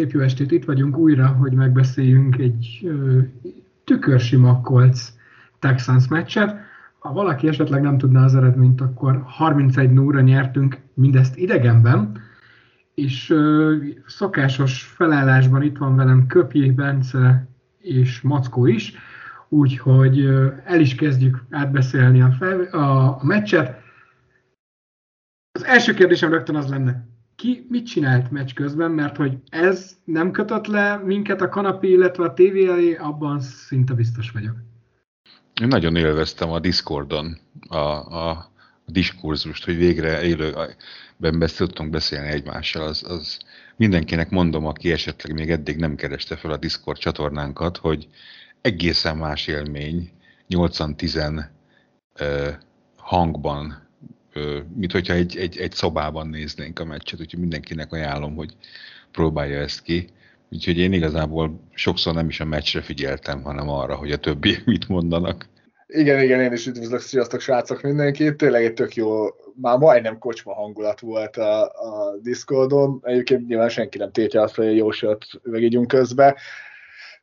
szép jó estét, itt vagyunk újra, hogy megbeszéljünk egy tükörsima Colts Texans meccset. Ha valaki esetleg nem tudná az eredményt, akkor 31-0-ra nyertünk, mindezt idegenben, és szokásos felállásban itt van velem Köpjé, Bence és Mackó is, úgyhogy el is kezdjük átbeszélni a meccset. Az első kérdésem rögtön az lenne, ki mit csinált meccs közben, mert hogy ez nem kötött le minket a kanapé, illetve a tévé elé, abban szinte biztos vagyok. Én nagyon élveztem a Discordon a diskurzust, hogy végre élőben tudtunk beszélni egymással. Az mindenkinek mondom, aki esetleg még eddig nem kereste fel a Discord csatornánkat, hogy egészen más élmény, 80-10 hangban, mint hogyha egy szobában néznénk a meccset, úgyhogy mindenkinek ajánlom, hogy próbálja ezt ki. Úgyhogy én igazából sokszor nem is a meccsre figyeltem, hanem arra, hogy a többiek mit mondanak. Igen, én is üdvözlök, sziasztok srácok mindenkit. Tényleg egy tök jó, már majdnem kocsma hangulat volt a Discordon. Egyébként nyilván senki nem tétje azt, hogy jó sört üvegígyünk közbe.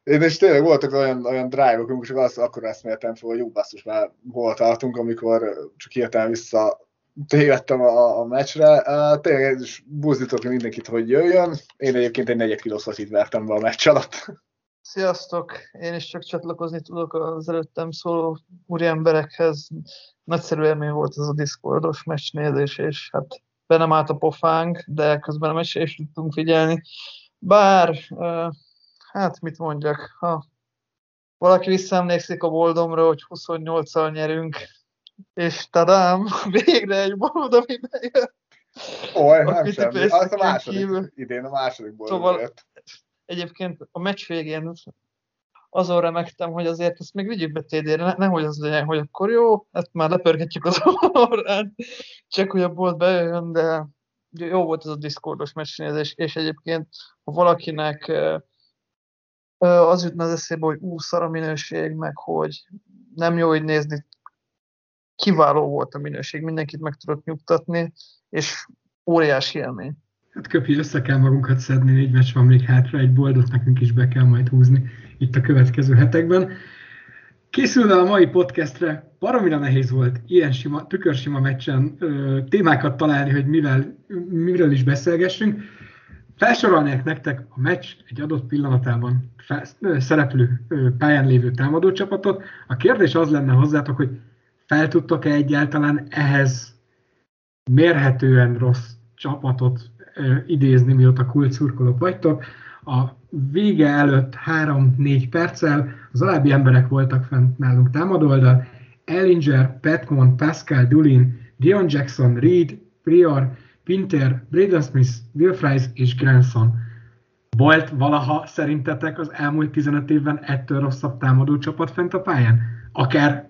És tényleg voltak olyan drive-ok, amikor csak akkor eszméltem fel, hogy jó basszus, már hol tartunk, amikor csak hirtelen vissza tévedtem a meccsre. Tényleg buzdítok mindenkit, hogy jöjjön. Én egyébként egy 4 kilószat itt vertem be a meccs alatt. Sziasztok! Én is csak csatlakozni tudok az előttem szóló úriemberekhez. Nagyszerű élmény volt ez a Discordos meccsnézés, és hát be nem állt a pofánk, de közben a meccsre is tudtunk figyelni. Bár, hát mit mondjak, ha valaki visszaemlékszik a boldomra, hogy 28-al nyerünk, és tadám, végre egy boldog idejött. Oly, nem semmi. Az a második kívül. Idén a második boldog szóval idejött. Egyébként a meccs végén azon remektem, hogy azért ezt még vigyük be TD-re, nehogy az legyen, hogy akkor jó, ezt már lepörgetjük az orrát, csak hogy a bolt bejöjjön, de jó volt ez a Discordos meccsnézés, és egyébként, ha valakinek az jutna az eszébe, hogy szar a minőség, meg hogy nem jó így nézni, kiváló volt a minőség, mindenkit meg tudott nyugtatni, és óriási élmény. Hát Köpi, össze kell magunkat szedni, 4 meccs van még hátra, egy boldot nekünk is be kell majd húzni itt a következő hetekben. Készülve a mai podcastre, baromira nehéz volt ilyen sima, tükörsima meccsen témákat találni, hogy miről is beszélgessünk. Felsorolnék nektek a meccs egy adott pillanatában szereplő pályán lévő támadócsapatot. A kérdés az lenne hozzátok, hogy fel tudtok-e egyáltalán ehhez mérhetően rossz csapatot idézni, mióta Colts szurkolók vagytok. A vége előtt 3-4 perccel az alábbi emberek voltak fent nálunk támadoldal. Ehlinger, Petmon, Pascal Dulin, Dion Jackson, Reed, Prior, Pinter, Braden Smith, Wilfries és Granson. Volt valaha szerintetek az elmúlt 15 évben ettől rosszabb támadó csapat fent a pályán? Akár,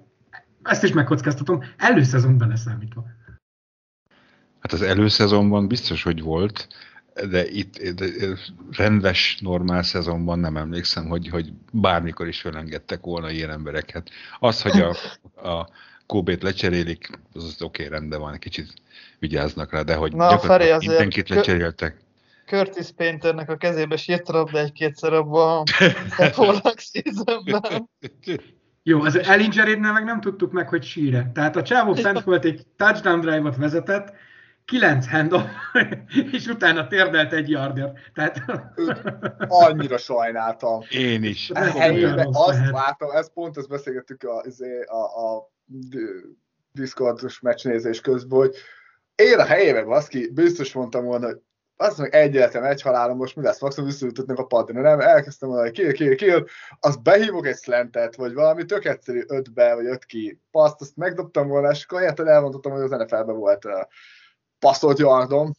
ezt is megkockáztatom, előszezonban leszámítva. Hát az előszezonban biztos, hogy volt, de itt rendes, normál szezonban nem emlékszem, hogy bármikor is felengedtek volna ilyen embereket. Az, hogy a Kóbét lecserélik, az oké, rendben van, kicsit vigyáznak rá, de hogy gyakorlatilag mindenkit lecseréltek. Curtis Painternek a kezébe sírt rabda egy-kétszer abban a Pollack seasonben. Jó, az Ehlingerénél meg nem tudtuk meg, hogy síre. Tehát a csávó fent volt, egy touchdown drive-ot vezetett, 9 handoff, és utána térdelt egy yardért. Tehát... Annyira sajnáltam. Én is. Azt vártam, ezt beszélgettük a Discordos meccsnézés közben, hogy én a helyébe baszki, biztos mondtam volna, hogy azt mondom, egy életem, egy halálom, most mi lesz, maximum visszaütöttünk a padra, nem, elkezdtem mondani, kill, azt behívok egy slantet, vagy valami tök egyszerű 5-be, vagy 5 ki paszt, azt megdobtam volna, és akkor ilyetten elmondottam, hogy az NFL-ben volt passzolt yardom.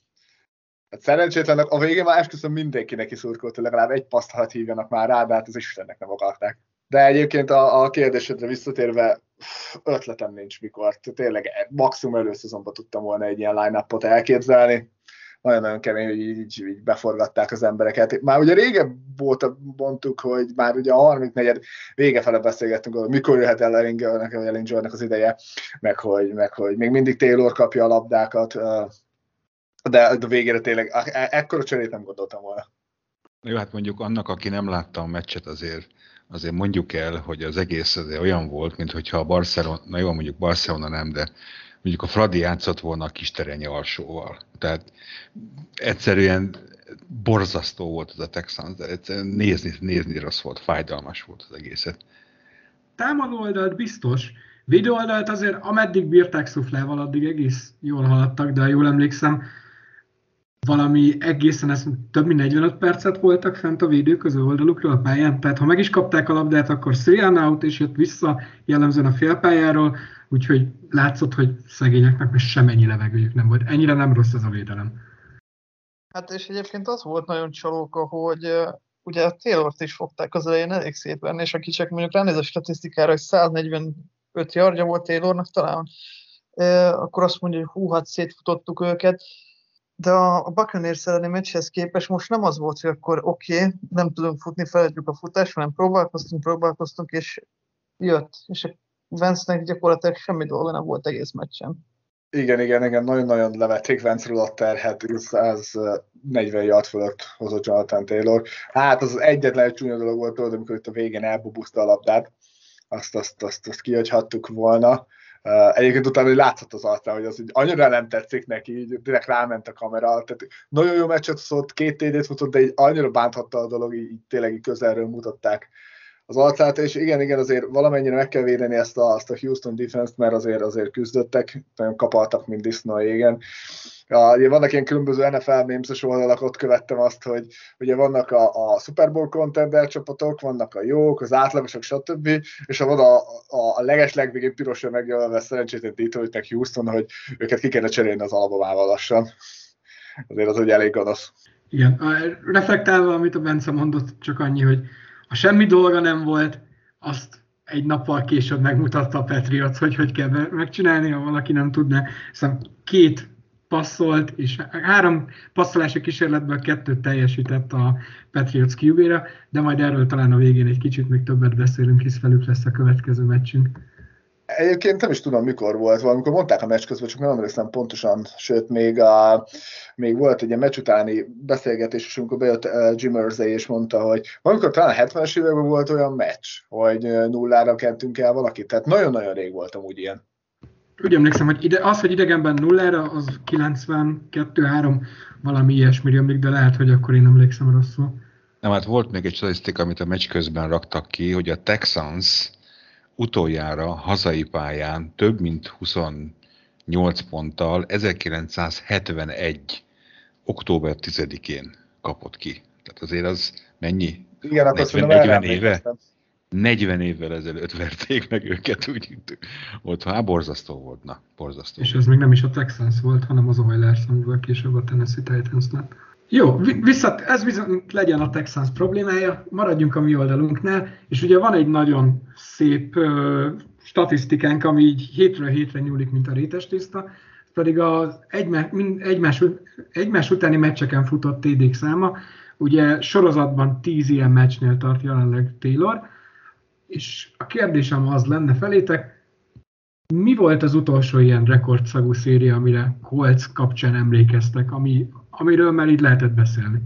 Hát szerencsétlenek, a végén már esküszöm mindenkinek is szurkolt, hogy legalább egy paszt hadd hívjanak már rá, de hát az Istennek nem akarták. De egyébként a kérdésedre visszatérve, ötletem nincs mikor. Tényleg maximum előszezonban tudtam volna egy ilyen line-upot elképzelni. Nagyon-nagyon kemény, hogy így beforgatták az embereket. Már ugye régebb óta mondtuk, hogy már ugye a 34. vége fele beszélgettünk, hogy mikor jöhet el Ehlingernek az ideje, meg hogy még mindig Taylor kapja a labdákat, de végére tényleg ekkora cserét nem gondoltam volna. Jó, hát mondjuk annak, aki nem látta a meccset, azért mondjuk el, hogy az egész azért olyan volt, mintha a Barcelona, na jó, mondjuk Barcelona nem, de mondjuk a Fradi játszott volna a kisterenyi alsóval. Tehát egyszerűen borzasztó volt az a Texans, de egyszerűen nézni rossz volt, fájdalmas volt az egészet. Támadó oldalt biztos. Védő oldalt azért ameddig bírták szuflával, addig egész jól haladtak, de jól emlékszem, valami egészen több mint 45 percet voltak fent a védők az oldalukról a pályán, tehát ha meg is kapták a labdát, akkor three and out, és jött vissza jellemzően a félpályáról, úgyhogy látszott, hogy szegényeknek most semennyi levegőjük nem volt. Ennyire nem rossz ez a védelem. Hát és egyébként az volt nagyon csalóka, hogy ugye a Taylort is fogták az elején elég szépen, és aki csak mondjuk ránéz a statisztikára, hogy 145 yardja volt Taylornak talán, akkor azt mondja, hogy hú, hát szétfutottuk őket. De a Buccaneers elleni meccshez képest most nem az volt, hogy akkor oké, nem tudunk futni, feladjuk a futást, hanem próbálkoztunk, és jött. És a Wentz-nek gyakorlatilag semmi dolga nem volt egész meccsen. Igen, nagyon-nagyon levették Wentz-ről a terhet, 140 yard fölött hozott Jonathan Taylor. Hát az egyetlen csúnya dolog volt, amikor itt a végén elbubuzta a labdát, azt kihagyhattuk volna. Egyébként utána látszott az arcán, hogy az így annyira nem tetszik neki, így direkt ráment a kamera, tehát nagyon jó meccset szólt, 2 TD-t futott, de így annyira bánthatta a dolog, így tényleg így közelről mutatták az arcát, és igen, azért valamennyire meg kell védeni azt a Houston defense-t, mert azért küzdöttek, nagyon kapaltak, mint disznó égen. Ugye vannak ilyen különböző NFL memes-es oldalak, ott követtem azt, hogy ugye vannak a Super Bowl contender csapatok, vannak a jók, az átlagosok, stb. És ha van a legeslegvégén pirosra megjelölve szerencsétlen Detroitnek Houston, hogy őket ki kéne cserélni az Alabamával lassan. Azért az ugye elég gonosz. Igen, reflektálva, amit a Bence mondott, csak annyi, hogy ha semmi dolga nem volt, azt egy nappal később megmutatta a Patriots, hogy kell megcsinálni, ha valaki nem tudná. Hiszen 2 passzolt, és 3 passzolási kísérletből 2 teljesített a Patriots QB-re, de majd erről talán a végén egy kicsit még többet beszélünk, hisz velük lesz a következő meccsünk. Egyébként nem is tudom, mikor volt, valamikor mondták a meccs közben, csak nem emlékszem pontosan, sőt, még volt egy ilyen meccs utáni beszélgetés, és amikor bejött Jim Irsay, és mondta, hogy valamikor talán a 70-es években volt olyan meccs, hogy 0-ra kentünk el valakit, tehát nagyon-nagyon rég voltam úgy ilyen. Úgy emlékszem, hogy hogy idegenben 0-ra, az 92-3, valami ilyesmi emlék, de lehet, hogy akkor én emlékszem rosszul. Nem, hát volt még egy statisztika, amit a meccs közben raktak ki, hogy a Texans utoljára hazai pályán több mint 28 ponttal 1971. október 10-én kapott ki. Tehát azért az mennyi? Igen, akkor 40 évvel ezelőtt verték meg őket, úgy ott borzasztó volt. Na, borzasztó. És ez még nem is a Texans volt, hanem az Oilers, amivel később a Tennessee Titans lett. Jó, ez viszont legyen a Texans problémája, maradjunk a mi oldalunknál, és ugye van egy nagyon szép statisztikánk, ami így hétről hétre nyúlik, mint a rétes tiszta, pedig az egymás utáni meccseken futott TD-k száma, ugye sorozatban 10 ilyen meccsnél tart jelenleg Taylor, és a kérdésem az lenne felétek, mi volt az utolsó ilyen rekordszagú széria, amire Colts kapcsán emlékeztek, amiről már így lehetett beszélni?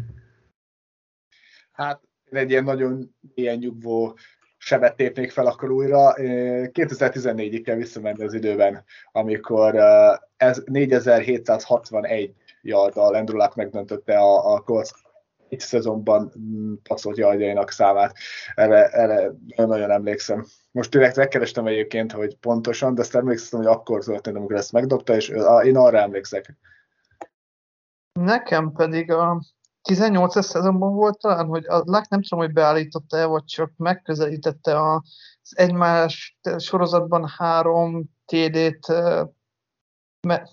Hát egy ilyen nagyon ilyen nyugvó sebet tépnék fel akkor újra. 2014-ig kell visszamenni az időben, amikor 4761 yarddal Andrew Luck megdöntötte a Colts egy szezonban passzolt yardjainak számát. Erre nagyon emlékszem. Most direkt megkerestem egyébként, hogy pontosan, de azt emlékszem, hogy akkor történt, amikor ezt megdobta, és én arra emlékszek. Nekem pedig a 18-es szezonban volt talán, hogy a Luck nem tudom, hogy beállította el, vagy csak megközelítette az egymás sorozatban 3 TD-t,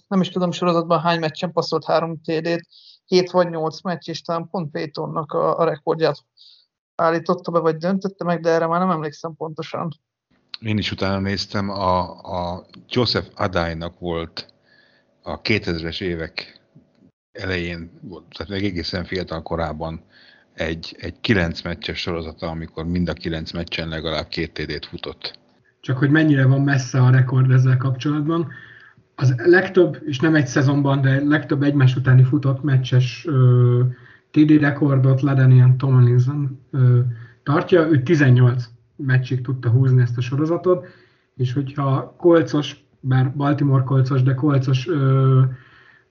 nem is tudom sorozatban hány meccsen passzolt 3 TD-t, 7 vagy 8 meccs, és talán pont Paytonnak a rekordját állította be, vagy döntötte meg, de erre már nem emlékszem pontosan. Én is utána néztem, a Joseph Adainak volt a 2000-es évek elején, tehát még egészen fiatal korában egy 9 meccses sorozata, amikor mind a 9 meccsen legalább 2 TD-t futott. Csak hogy mennyire van messze a rekord ezzel kapcsolatban, az legtöbb, és nem egy szezonban, de legtöbb egymás utáni futott meccses TD rekordot Ladanian Tomlinson tartja, ő 18 meccsig tudta húzni ezt a sorozatot, és hogyha kolcos, bár Baltimore kolcos, de kolcos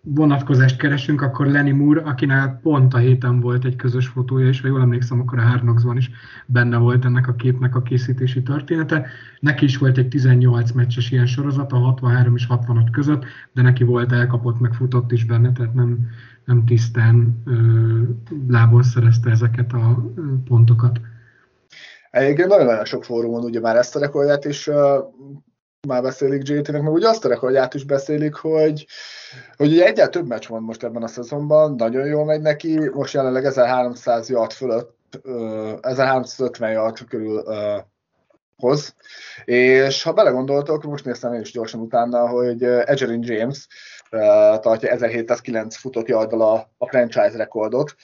vonatkozást keresünk, akkor Lenny Moore, akinek pont a héten volt egy közös fotója, és ha jól emlékszem, akkor a Hard Knocksban is benne volt ennek a képnek a készítési története. Neki is volt egy 18 meccses ilyen sorozata, 63 és 65 között, de neki volt elkapott, meg futott is benne, tehát nem tisztán lábon szerezte ezeket a pontokat. Egyébként nagyon-nagyon sok fórumon ugye már ezt a rekordját is már beszélik JT-nek, meg ugye azt a rekordját is beszélik, hogy ugye egyáltalán több meccs van most ebben a szezonban, nagyon jól megy neki, most jelenleg 1300 yard fölött, 1350 yard körül hoz, és ha belegondoltok, most néztem én is gyorsan utána, hogy Edgerin James tartja 1709 futott yarddal a franchise rekordot.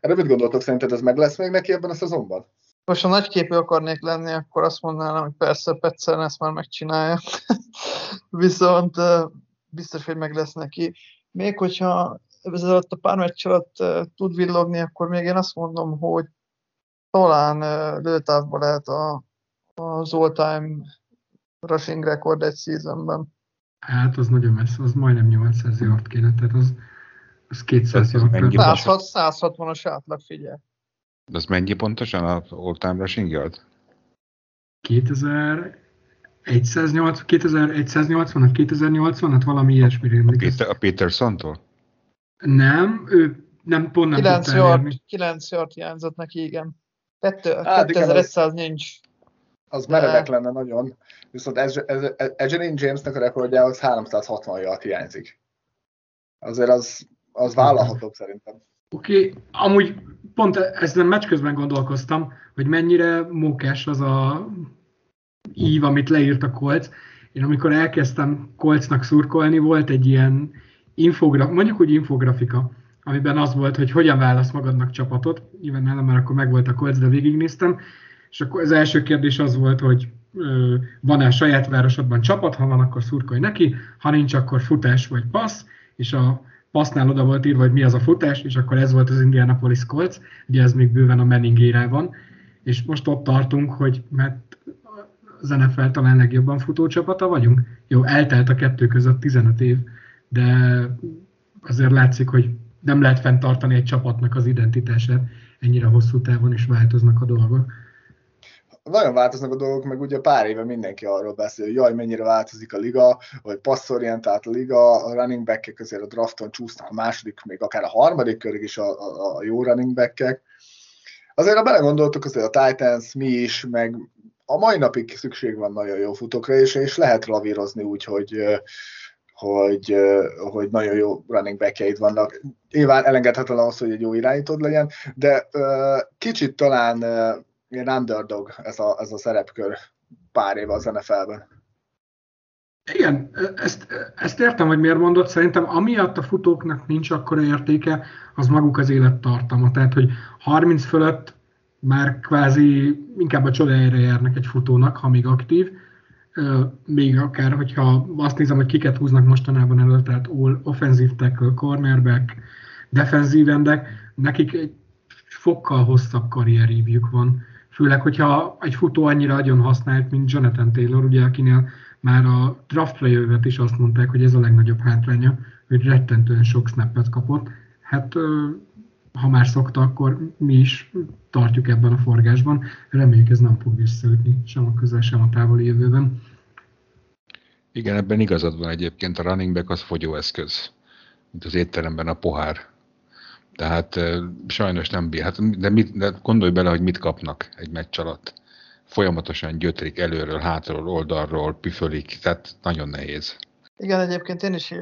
Erre mit gondoltok, szerinted ez meg lesz még neki ebben a szezonban? Most ha nagyképű akarnék lenni, akkor azt mondanám, hogy persze Petszeren ezt már megcsinálja. Viszont biztos, hogy meg lesz neki. Még hogyha ez alatt a pár meccs alatt tud villogni, akkor még én azt mondom, hogy talán lőtávba lehet az all-time rushing rekord egy seasonben. Hát az nagyon messze, az majdnem 800 yard kéne, tehát az 200 yard. 160-as átlag, figyelj. De az mennyi pontosan az all-time rushing yard? 2180-at, 2080-at, valami ilyesmire. A Petersontól? Nem, ő nem pont nem tudta elérni. 9 yard hiányzott neki, igen. 2100 nincs. Az meredek lenne nagyon, viszont Edgerrin Jamesnek a rekordjához 360 yard hiányzik. Azért az vállalhatóbb szerintem. Oké, amúgy pont ezen meccs közben gondolkoztam, hogy mennyire mókás az a ív, amit leírt a Colts. Én amikor elkezdtem Coltsnak szurkolni, volt egy ilyen infografika, amiben az volt, hogy hogyan válasz magadnak csapatot. Nyilván nem, mert akkor megvolt a Colts, de végignéztem. És akkor az első kérdés az volt, hogy van-e a saját városodban csapat, ha van, akkor szurkolj neki, ha nincs, akkor futás vagy passz, és a passznál oda volt írva, hogy mi az a futás, és akkor ez volt az Indianapolis Colts, ugye ez még bőven a Manning érában, és most ott tartunk, hogy mert az NFL talán legjobban futó csapata vagyunk. Jó, eltelt a kettő között 15 év, de azért látszik, hogy nem lehet fenntartani egy csapatnak az identitását, ennyire hosszú távon is változnak a dolgok. Nagyon változnak a dolgok, meg ugye pár éve mindenki arról beszél, hogy jaj, mennyire változik a liga, vagy passzorientált a liga, a running back-ek azért a drafton csúsznak a második, még akár a harmadik körig is a jó running back-ek. Azért, ha belegondoltok, azért a Titans, mi is, meg a mai napig szükség van nagyon jó futókra, és lehet lavírozni úgy, hogy nagyon jó running back-jeid vannak. Nyilván elengedhetetlen ahhoz, hogy egy jó irányítód legyen, de kicsit talán ilyen underdog ez a szerepkör pár éve az NFL-ben. Igen, ezt értem, hogy miért mondod. Szerintem amiatt a futóknak nincs akkora értéke, az maguk az élettartama. Tehát, hogy 30 fölött már kvázi inkább a csodájára járnak egy futónak, ha még aktív. Még akár, hogyha azt nézem, hogy kiket húznak mostanában elő, tehát offensive tackle, cornerback, defensive endek, nekik egy fokkal hosszabb karrierívjük van. Főleg, hogyha egy futó annyira agyon használt, mint Jonathan Taylor, ugye, akinél már a draftra jövet is azt mondták, hogy ez a legnagyobb hátránya, hogy rettentően sok snappet kapott. Hát, ha már szokta, akkor mi is tartjuk ebben a forgásban. Reméljük, ez nem fog visszaütni sem a közel, sem a távoli jövőben. Igen, ebben igazad van egyébként. A running back az fogyóeszköz, mint az étteremben a pohár. Tehát sajnos nem bír. Hát, de gondolj bele, hogy mit kapnak egy meccs alatt. Folyamatosan gyötrik előről, hátról, oldalról, püfölik. Tehát nagyon nehéz. Igen, egyébként én is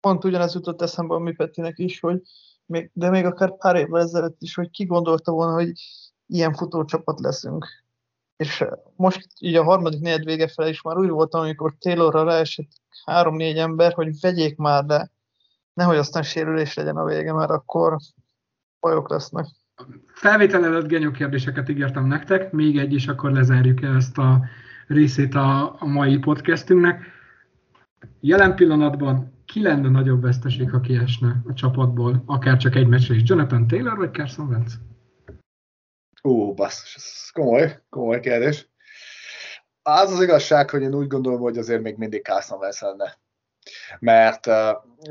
pont ugyanez jutott eszembe a mi Petinek is, hogy még akár pár évvel ezelőtt is, hogy ki gondolta volna, hogy ilyen futócsapat leszünk. És most így a harmadik negyed vége felé is már úgy voltam, amikor Taylorra ráesett 3-4 ember, hogy vegyék már le. Nehogy aztán sérülés legyen a vége, mert akkor bajok lesznek. Felvétel előtt genyó kérdéseket ígértem nektek, még egy is, akkor lezárjuk ezt a részét a mai podcastünknek. Jelen pillanatban ki lenne nagyobb veszteség, ha kiesne a csapatból, akár csak egy meccsre is? Jonathan Taylor vagy Carson Wentz? Ó, basszus, ez komoly kérdés. Az az igazság, hogy én úgy gondolom, hogy azért még mindig Carson Wentz lenne. Mert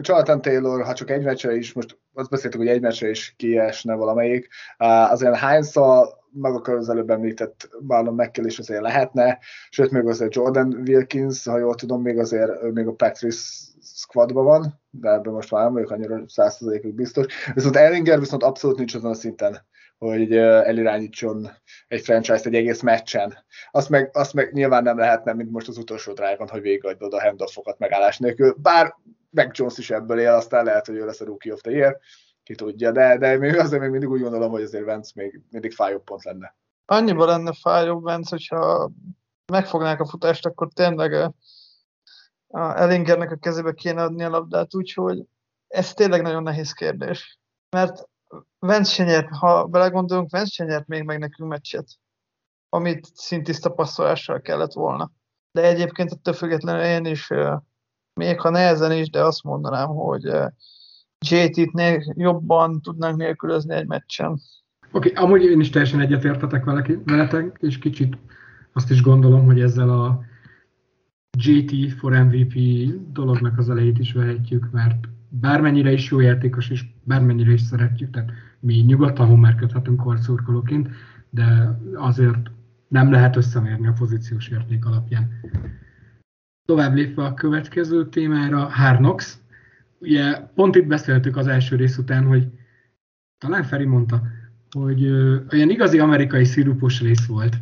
Jonathan Taylor, ha csak egy meccsre is, most azt beszéltük, hogy egy meccsre is kiesne valamelyik, az olyan Heinz-szal, meg akar az előbb említett Marlon McKill is azért lehetne, sőt még azért Jordan Wilkins, ha jól tudom, még azért még a Patrice squadban van, de ebben most már nem vagyok annyira 100%-ig biztos. Viszont Ehlinger viszont abszolút nincs azon a szinten, hogy elirányítson egy franchise-t egy egész meccsen. Azt meg nyilván nem lehetne, mint most az utolsó drive-on, hogy végigadod a handoff-okat megállás nélkül. Bár meg Jones is ebből él, aztán lehet, hogy ő lesz a rookie of the year, ki tudja, de még azért még mindig úgy gondolom, hogy azért Wentz még mindig fájóbb pont lenne. Annyiban lenne fájóbb Wentz, hogyha megfognák a futást, akkor tényleg a Ehlingernek a kezébe kéne adni a labdát, úgyhogy ez tényleg nagyon nehéz kérdés. Mert Wentz se nyert, ha belegondolunk, Wentz se nyert még meg nekünk meccset, amit szintiszta passzolással kellett volna. De egyébként ettől függetlenül én is, még ha nehezen is, de azt mondanám, hogy JT-t jobban tudnánk nélkülözni egy meccsen. Oké, amúgy én is teljesen egyetértetek veletek, és kicsit azt is gondolom, hogy ezzel a JT for MVP dolognak az elejét is vehetjük, mert bármennyire is jó játékos, és bármennyire is szeretjük, tehát mi nyugodtan homerködhetünk korszurkolóként, de azért nem lehet összemérni a pozíciós érték alapján. Tovább lépve a következő témára, Harnox. Ugye pont itt beszéltük az első rész után, hogy talán Feri mondta, hogy olyan igazi amerikai szirupos rész volt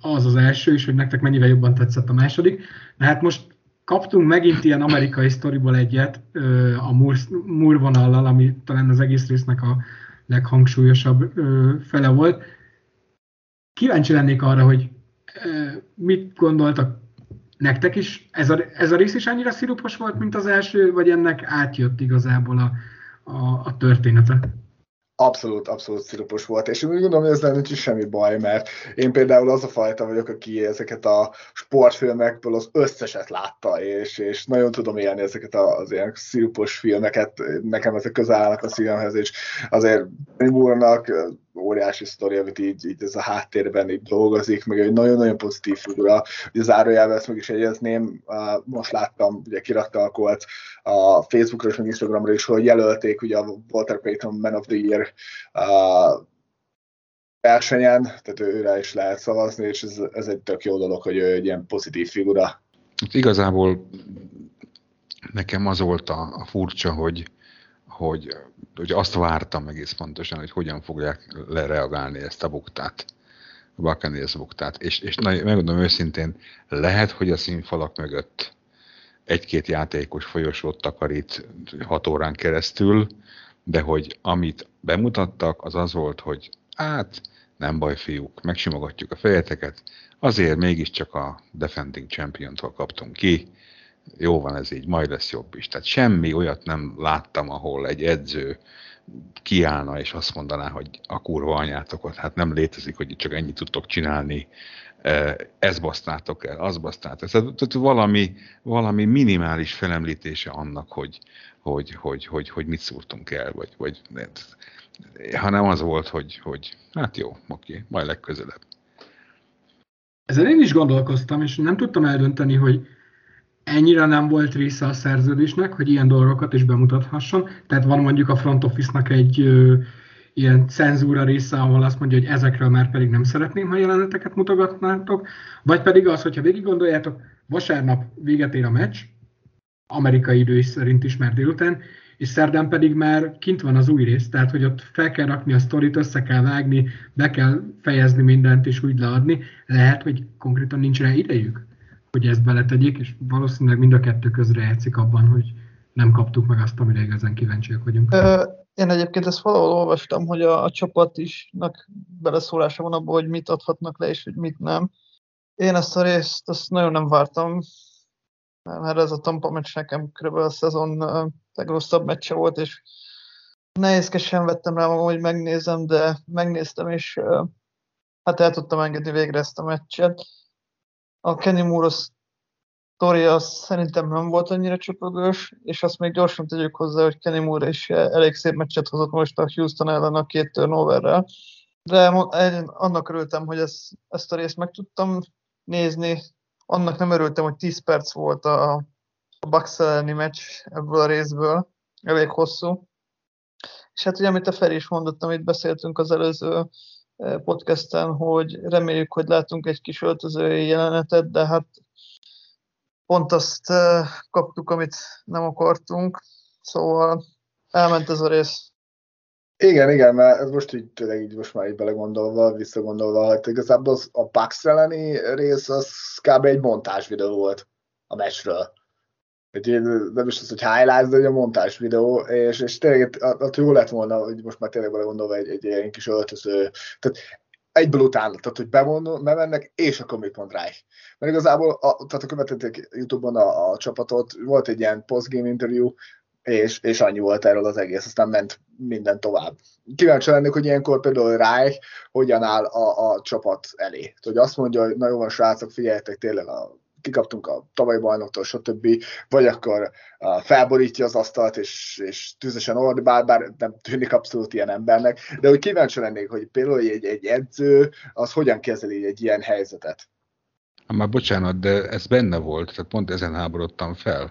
az az első, és hogy nektek mennyivel jobban tetszett a második. De hát most kaptunk megint ilyen amerikai sztoriból egyet a Moore vonallal, ami talán az egész résznek a leghangsúlyosabb fele volt. Kíváncsi lennék arra, hogy mit gondoltak nektek is. Ez a rész is annyira szirupos volt, mint az első, vagy ennek átjött igazából a története? Abszolút szirupos volt, és én úgy gondolom, hogy ezzel nincs is semmi baj, mert én például az a fajta vagyok, aki ezeket a sportfilmekből az összeset látta, és nagyon tudom élni ezeket az ilyen szirupos filmeket, nekem ezek közel állnak a szívemhez, és azért Moore-nak óriási sztori, amit így ez a háttérben így dolgozik, meg egy nagyon-nagyon pozitív figura. Ugye zárójelben ezt meg is jegyezném, most láttam, ugye kirakta a Colts a Facebookra és meg Instagramra is, hogy jelölték ugye a Walter Payton Man of the Year versenyen, tehát őre is lehet szavazni, és ez egy tök jó dolog, hogy ő egy ilyen pozitív figura. Igazából nekem az volt a furcsa, hogy azt vártam egész pontosan, hogy hogyan fogják lereagálni ezt a buktát, a Buccaneers buktát. És megmondom őszintén, lehet, hogy a színfalak mögött egy-két játékos folyosót takarít 6 órán keresztül, de hogy amit bemutattak, az az volt, hogy nem baj fiúk, megsimogatjuk a fejeteket, azért mégiscsak a Defending Champion-tól kaptunk ki, jó van ez így, majd lesz jobb is. Tehát semmi olyat nem láttam, ahol egy edző kiállna és azt mondaná, hogy a kurva anyátokat, hát nem létezik, hogy csak ennyit tudtok csinálni, ezt basztátok el, azt basztátok. Tehát valami minimális felemlítése annak, hogy mit szúrtunk el, vagy hanem az volt, hogy hát jó, oké, majd legközelebb. Ezzel én is gondolkoztam, és nem tudtam eldönteni, hogy ennyire nem volt része a szerződésnek, hogy ilyen dolgokat is bemutathasson. Tehát van mondjuk a front office-nak egy ilyen cenzúra része, ahol azt mondja, hogy ezekről már pedig nem szeretném, ha jeleneteket mutogatnátok. Vagy pedig az, hogyha végig gondoljátok, vasárnap véget ér a meccs, amerikai idő szerint is már délután, és szerdán pedig már kint van az új rész, tehát hogy ott fel kell rakni a sztorit, össze kell vágni, be kell fejezni mindent és úgy leadni. Lehet, hogy konkrétan nincs rá idejük, hogy ezt beletegyék, és valószínűleg mind a kettő közre játszik abban, hogy nem kaptuk meg azt, amire igazán kíváncsiak vagyunk. Én egyébként ezt valahol olvastam, hogy a csapat isnak beleszólása van abban, hogy mit adhatnak le, és hogy mit nem. Én ezt a részt azt nagyon nem vártam, mert ez a Tampa meccs nekem kb. A szezon legrosszabb meccse volt, és nehézkesen vettem rá magam, hogy megnézem, de megnéztem, és hát el tudtam engedni végre ezt a meccset. A Kenny Moore sztori az szerintem nem volt annyira csöpögős, és azt még gyorsan tegyük hozzá, hogy Kenny Moore is elég szép meccset hozott most a Houston ellen a 2 turnoverrel. De annak örültem, hogy ezt a részt meg tudtam nézni. Annak nem örültem, hogy 10 perc volt a Bucks elleni meccs ebből a részből, elég hosszú. És hát ugye, amit a Feri is mondott, amit beszéltünk az előző podcasten, hogy reméljük, hogy látunk egy kis öltözői jelenetet, de hát pont azt kaptuk, amit nem akartunk, szóval elment ez a rész. Igen, mert ez most így tényleg most már így belegondolva, visszagondolva, hát igazából az a Pax elleni rész az kb. Egy montázs videó volt a meccsről. Nem is az, hogy highlights, de ugye a montázs videó, és tényleg attól jó lett volna, hogy most már tényleg belegondolva egy ilyen kis öltöző, tehát egyből utána, tehát hogy bemennek, és akkor mit mond Reich. Mert igazából, tehát követették YouTube-on a csapatot, volt egy ilyen post-game interjú, és annyi volt erről az egész, aztán ment minden tovább. Kíváncsi lennék, hogy ilyenkor például Reich hogyan áll a csapat elé. Tehát, hogy azt mondja, hogy na jó van, srácok, figyeljetek, tényleg kikaptunk a tavalyi bajnoktól, stb. Vagy akkor felborítja az asztalt, és tűzösen ordibál, bár nem tűnik abszolút ilyen embernek. De úgy kíváncsi lennék, hogy például egy edző, az hogyan kezeli egy ilyen helyzetet. Már bocsánat, de ez benne volt, tehát pont ezen háborodtam fel.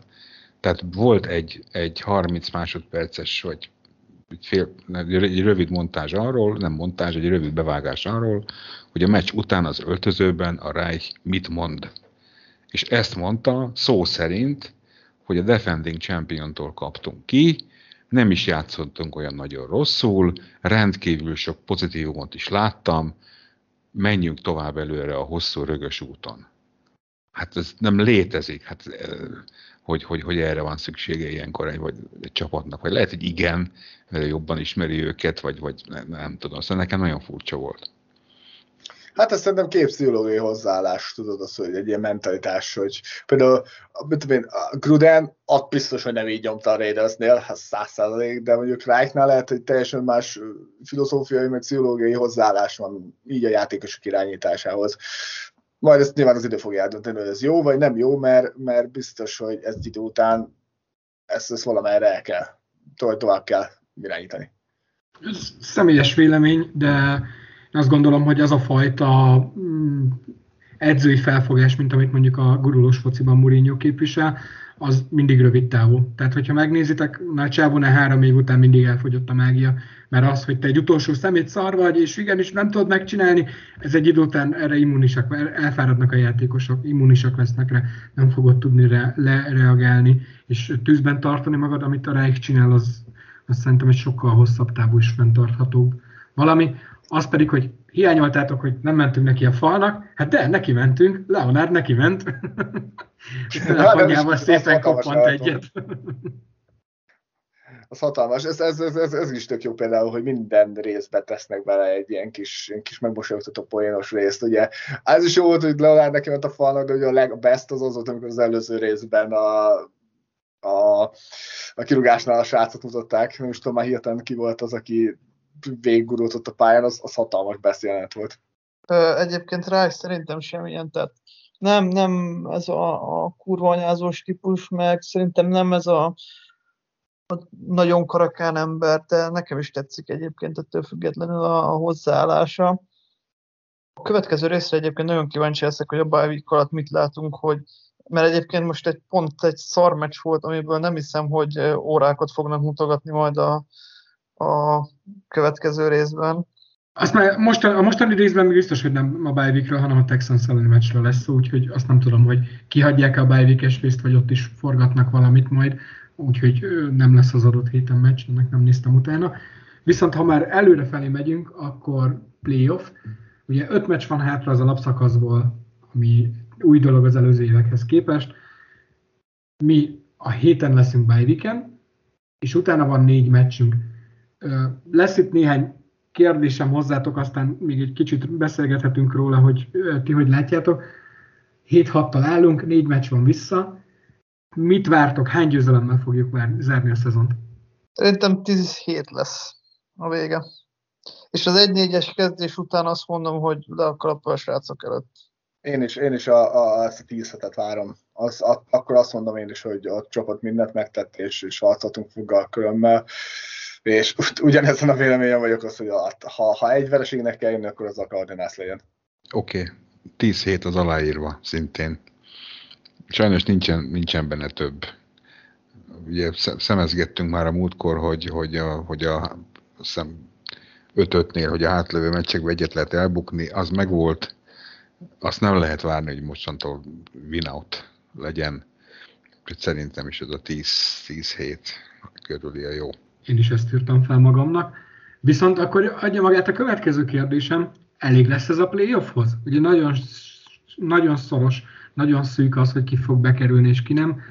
Tehát volt egy 30 másodperces, vagy egy rövid montázs arról, nem montázs, egy rövid bevágás arról, hogy a meccs után az öltözőben a Reich mit mond. És ezt mondta szó szerint, hogy a defending championtól kaptunk ki, nem is játszottunk olyan nagyon rosszul, rendkívül sok pozitívumot is láttam, menjünk tovább előre a hosszú rögös úton. Hát ez nem létezik, hát, hogy erre van szüksége ilyenkor egy csapatnak. Vagy lehet, hogy igen, jobban ismeri őket, vagy nem tudom, szóval nekem nagyon furcsa volt. Hát ez szerintem képpszichológiai hozzáállás, tudod az, hogy egy ilyen mentalitás, hogy például, mit tudom én, Gruden, ott biztos, hogy nem így nyomta a Raidersnél, ez 100%, de mondjuk Reichnál lehet, hogy teljesen más filozófiai, meg pszichológiai hozzáállás van így a játékosok irányításához. Majd ezt nyilván az idő fogja eldönteni, hogy ez jó vagy nem jó, mert biztos, hogy ez idő után ezt valamerre el kell, tovább kell irányítani. Ez személyes vélemény, de azt gondolom, hogy az a fajta edzői felfogás, mint amit mondjuk a gurulós fociban Mourinho képvisel, az mindig rövid távú. Tehát, hogyha megnézitek, már Csávónál 3 év után mindig elfogyott a mágia, mert az, hogy te egy utolsó szemét szar vagy, és igenis nem tudod megcsinálni, ez egy idő után erre immunisak, elfáradnak a játékosok, immunisak lesznek rá, nem fogod tudni reagálni, és tűzben tartani magad, amit a Reich csinál, az szerintem egy sokkal hosszabb távú és fenntarthatóbb valami. Az pedig, hogy hiányoltátok, hogy nem mentünk neki a falnak, hát de, neki mentünk, Leonár neki ment. A telefonjával szépen kappant egyet. Az hatalmas. Ez is tök jó például, hogy minden részbe tesznek bele egy ilyen kis megmosolyogtató poénos részt, ugye. Az is jó volt, hogy Leonár neki ment a falnak, de ugye a legbest az volt, amikor az előző részben a kirúgásnál a srácot mutatták. Nem is tudom, már hirtelen ki volt az, aki végiggurultott a pályán, az hatalmas beszélnet volt. Egyébként Reich szerintem semmilyen, tehát nem ez a kurva anyázós típus, meg szerintem nem ez a nagyon karakán ember, de nekem is tetszik egyébként ettől függetlenül a hozzáállása. A következő részre egyébként nagyon kíváncsi leszek, hogy a bájvik alatt mit látunk, mert egyébként most pont egy szar meccs volt, amiből nem hiszem, hogy órákat fognak mutogatni majd a következő részben. Azt már a mostani részben még biztos, hogy nem a bye weekről, hanem a Texans elleni meccsről lesz szó, úgyhogy azt nem tudom, hogy kihagyják a bye weekes részt, vagy ott is forgatnak valamit majd, úgyhogy nem lesz az adott héten meccs, ennek nem néztem utána. Viszont ha már előrefelé megyünk, akkor playoff. Ugye 5 meccs van hátra az alapszakaszból, ami új dolog az előző évekhez képest. Mi a héten leszünk bye weeken, és utána van 4 meccsünk. Lesz itt néhány kérdésem hozzátok, aztán még egy kicsit beszélgethetünk róla, hogy ti hogy látjátok. 7-6-tal állunk, 4 meccs van vissza. Mit vártok? Hány győzelemmel fogjuk zárni a szezont? Szerintem 17 lesz a vége. És az 1-4-es kezdés után azt mondom, hogy le a kalapba a srácok előtt. Én is ezt a 10 hetet várom. Akkor azt mondom én is, hogy a csapat mindent megtett, és harcoltunk fuggal körömmel. És ugyanezen a véleményen vagyok az, hogy ha egy vereségnek kell jönni, akkor az a Cardinals legyen. Oké. 10 hét az aláírva szintén. Sajnos nincsen benne több. Ugye szemezgettünk már a múltkor, hogy a 5-5-nél, hogy a hátlövő meccsekbe egyet lehet elbukni, az megvolt. Azt nem lehet várni, hogy mostantól win-out legyen. Szerintem is ez a 10 hét körüli a jó. Én is ezt írtam fel magamnak. Viszont akkor adja magát a következő kérdésem, elég lesz ez a playoffhoz? Ugye nagyon, nagyon szoros, nagyon szűk az, hogy ki fog bekerülni és ki nem.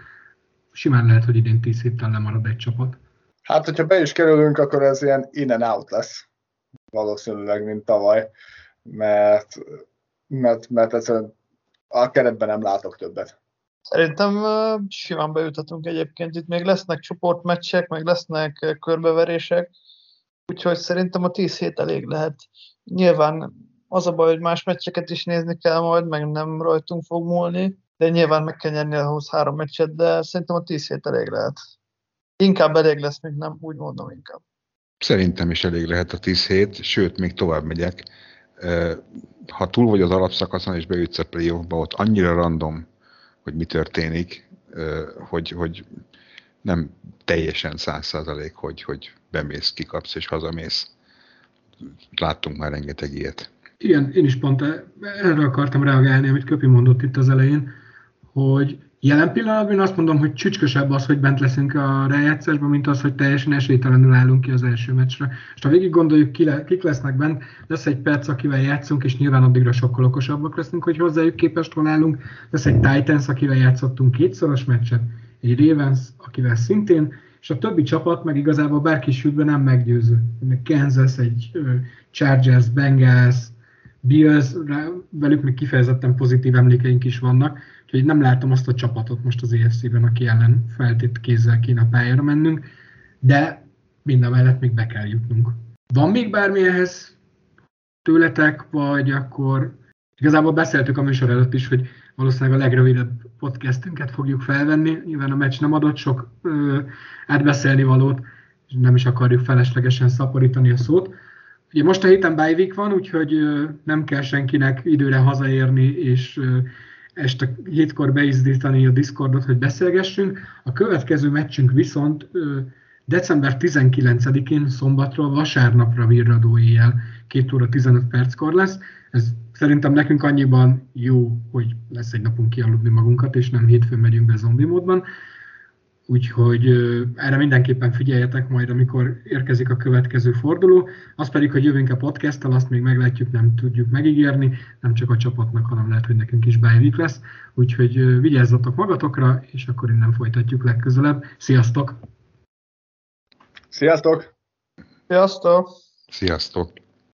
Simán lehet, hogy idén 10 héttel lemarad egy csapat. Hát, hogyha be is kerülünk, akkor ez ilyen in and out lesz. Valószínűleg, mint tavaly. Mert egyszerűen a keretben nem látok többet. Szerintem simán bejuthatunk egyébként, itt még lesznek csoportmeccsek, meg lesznek körbeverések, úgyhogy szerintem a 10 hét elég lehet. Nyilván az a baj, hogy más meccseket is nézni kell majd, meg nem rajtunk fog múlni, de nyilván meg kell nyerni ahhoz 3 meccset, de szerintem a 10 hét elég lehet. Inkább elég lesz, mint nem, úgy mondom inkább. Szerintem is elég lehet a 10 hét, sőt, még tovább megyek. Ha túl vagy az alapszakaszon és bejutsz a playoffba, ott annyira random, hogy mi történik, hogy nem teljesen 100%, hogy bemész, kikapsz és hazamész. Láttunk már rengeteg ilyet. Igen, én is pont erre akartam reagálni, amit Köpi mondott itt az elején, hogy jelen pillanatban azt mondom, hogy csücskösebb az, hogy bent leszünk a rájátszásban, mint az, hogy teljesen esélytelenül állunk ki az első meccsre. És ha végig gondoljuk, kik lesznek bent, lesz egy perc, akivel játszunk, és nyilván addigra sokkal okosabbak leszünk, hogy hozzájuk képest hol állunk. Lesz egy Titans, akivel játszottunk kétszoros meccset, egy Ravens, akivel szintén, és a többi csapat meg igazából bárki sütben nem meggyőző. Kansas, egy Chargers, Bengals, Bills, velük még kifejezetten pozitív emlékeink is vannak. Úgyhogy nem látom azt a csapatot most az EFC-ben, aki ellen feltét kézzel kéne a pályára mennünk, de minden mellett még be kell jutnunk. Van még bármi ehhez tőletek, vagy akkor igazából beszéltük a műsor előtt is, hogy valószínűleg a legrövidebb podcastünket fogjuk felvenni, nyilván a meccs nem adott sok átbeszélni valót, és nem is akarjuk feleslegesen szaporítani a szót. Ugye most a héten bye week van, úgyhogy nem kell senkinek időre hazaérni, és este hétkor beizdítani a Discordot, hogy beszélgessünk. A következő meccsünk viszont december 19-én szombatról vasárnapra virradó éjjel 2:15 lesz. Ez szerintem nekünk annyiban jó, hogy lesz egy napunk kialudni magunkat, és nem hétfőn megyünk be zombi módban. Úgyhogy erre mindenképpen figyeljetek majd, amikor érkezik a következő forduló. Az pedig, hogy jövünk a podcasttal, azt még meglátjuk, nem tudjuk megígérni, nem csak a csapatnak, hanem lehet, hogy nekünk is bye week lesz. Úgyhogy vigyázzatok magatokra, és akkor innen folytatjuk legközelebb. Sziasztok! Sziasztok! Sziasztok! Sziasztok!